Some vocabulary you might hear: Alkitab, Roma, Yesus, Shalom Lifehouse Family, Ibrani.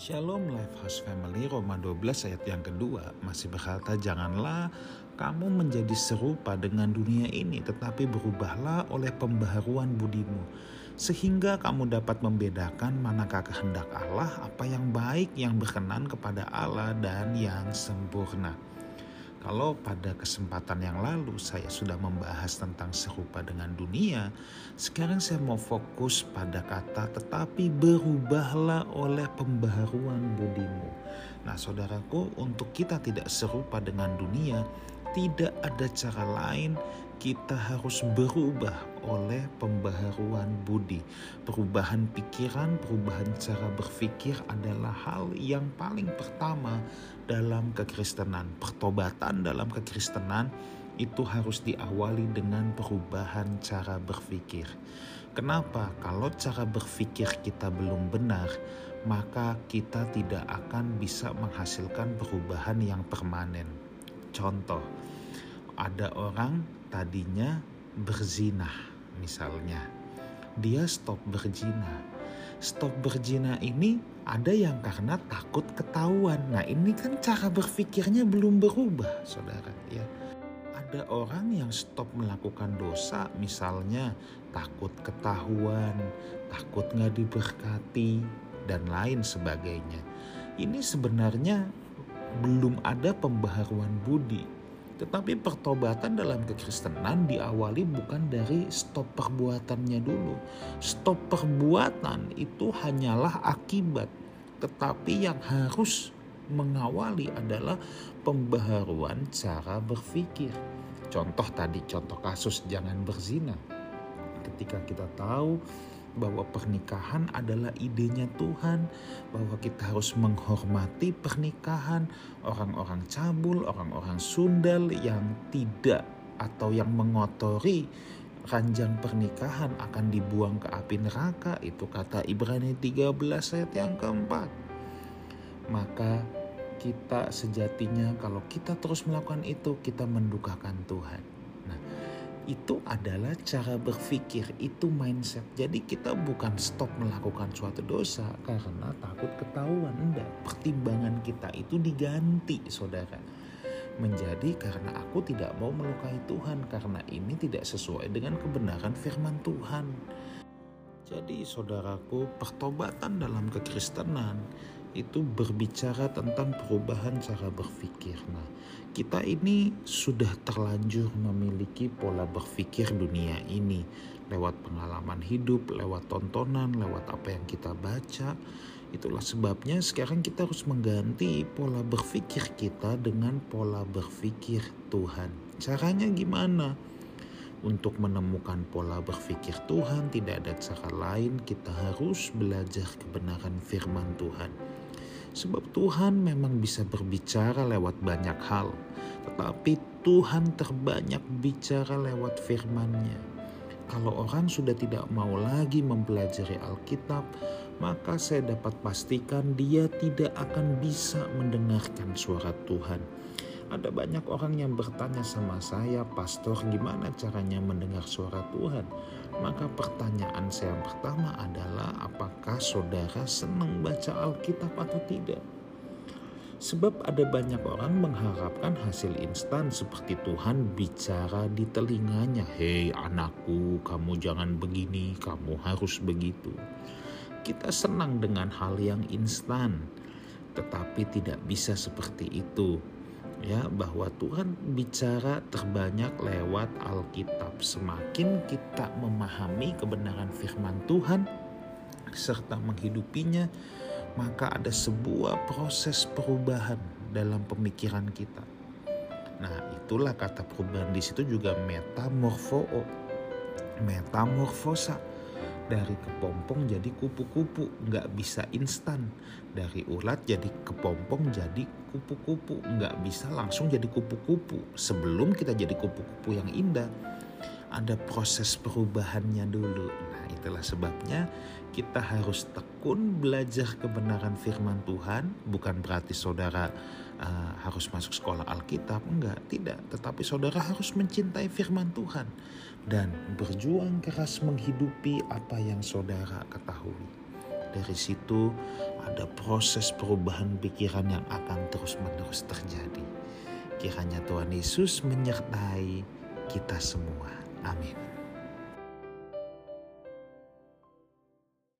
Shalom Lifehouse Family, Roma 12 ayat yang kedua masih berkata, janganlah kamu menjadi serupa dengan dunia ini, tetapi berubahlah oleh pembaharuan budimu, sehingga kamu dapat membedakan manakah kehendak Allah, apa yang baik, yang berkenan kepada Allah, dan yang sempurna. Kalau pada kesempatan yang lalu saya sudah membahas tentang serupa dengan dunia, sekarang saya mau fokus pada kata tetapi berubahlah oleh pembaharuan budimu. Nah saudaraku, untuk kita tidak serupa dengan dunia, tidak ada cara lain, kita harus berubah oleh pembaharuan budi. Perubahan pikiran, perubahan cara berpikir adalah hal yang paling pertama dalam kekristenan. Pertobatan dalam kekristenan itu harus diawali dengan perubahan cara berpikir. Kenapa? Kalau cara berpikir kita belum benar, maka kita tidak akan bisa menghasilkan perubahan yang permanen. Contoh, ada orang tadinya berzinah misalnya. Dia stop berzinah. Stop berzinah ini ada yang karena takut ketahuan. Nah ini kan cara berpikirnya belum berubah saudara ya. Ada orang yang stop melakukan dosa misalnya takut ketahuan, takut gak diberkati dan lain sebagainya. Ini sebenarnya belum ada pembaharuan budi. Tetapi pertobatan dalam kekristenan diawali bukan dari stop perbuatannya dulu. Stop perbuatan itu hanyalah akibat. Tetapi yang harus mengawali adalah pembaharuan cara berpikir. Contoh kasus jangan berzina. Ketika kita tahu bahwa pernikahan adalah idenya Tuhan, bahwa kita harus menghormati pernikahan, orang-orang cabul, orang-orang sundal yang tidak atau yang mengotori ranjang pernikahan akan dibuang ke api neraka, itu kata Ibrani 13 ayat yang keempat. Maka kita sejatinya kalau kita terus melakukan itu, kita mendukakan Tuhan. Nah, itu adalah cara berpikir, itu mindset. Jadi kita bukan stop melakukan suatu dosa karena takut ketahuan. Enggak, pertimbangan kita itu diganti saudara. Menjadi karena aku tidak mau melukai Tuhan, karena ini tidak sesuai dengan kebenaran firman Tuhan. Jadi saudaraku, pertobatan dalam kekristenan itu berbicara tentang perubahan cara berpikir. Nah, kita ini sudah terlanjur memiliki pola berpikir dunia ini lewat pengalaman hidup, lewat tontonan, lewat apa yang kita baca. Itulah sebabnya sekarang kita harus mengganti pola berpikir kita dengan pola berpikir Tuhan. Caranya gimana? Untuk menemukan pola berpikir Tuhan tidak ada cara lain, kita harus belajar kebenaran firman Tuhan. Sebab Tuhan memang bisa berbicara lewat banyak hal, tetapi Tuhan terbanyak bicara lewat firman-Nya. Kalau orang sudah tidak mau lagi mempelajari Alkitab, maka saya dapat pastikan dia tidak akan bisa mendengarkan suara Tuhan. Ada banyak orang yang bertanya sama saya, Pastor, gimana caranya mendengar suara Tuhan? Maka pertanyaan saya yang pertama adalah, apakah saudara senang baca Alkitab atau tidak? Sebab ada banyak orang mengharapkan hasil instan seperti Tuhan bicara di telinganya. Hei anakku, kamu jangan begini, kamu harus begitu. Kita senang dengan hal yang instan, tetapi tidak bisa seperti itu. Ya, bahwa Tuhan bicara terbanyak lewat Alkitab. Semakin kita memahami kebenaran firman Tuhan serta menghidupinya, maka ada sebuah proses perubahan dalam pemikiran kita. Nah, itulah kata perubahan di situ juga metamorfosa. Dari kepompong jadi kupu-kupu, nggak bisa instan. Dari ulat jadi kepompong jadi kupu-kupu, nggak bisa langsung jadi kupu-kupu. Sebelum kita jadi kupu-kupu yang indah, ada proses perubahannya dulu. Nah itulah sebabnya kita harus tekun belajar kebenaran firman Tuhan. Bukan berarti saudara harus masuk sekolah Alkitab, enggak, tidak. Tetapi saudara harus mencintai firman Tuhan dan berjuang keras menghidupi apa yang saudara ketahui. Dari situ ada proses perubahan pikiran yang akan terus-menerus terjadi. Kiranya Tuhan Yesus menyertai kita semua. Amin.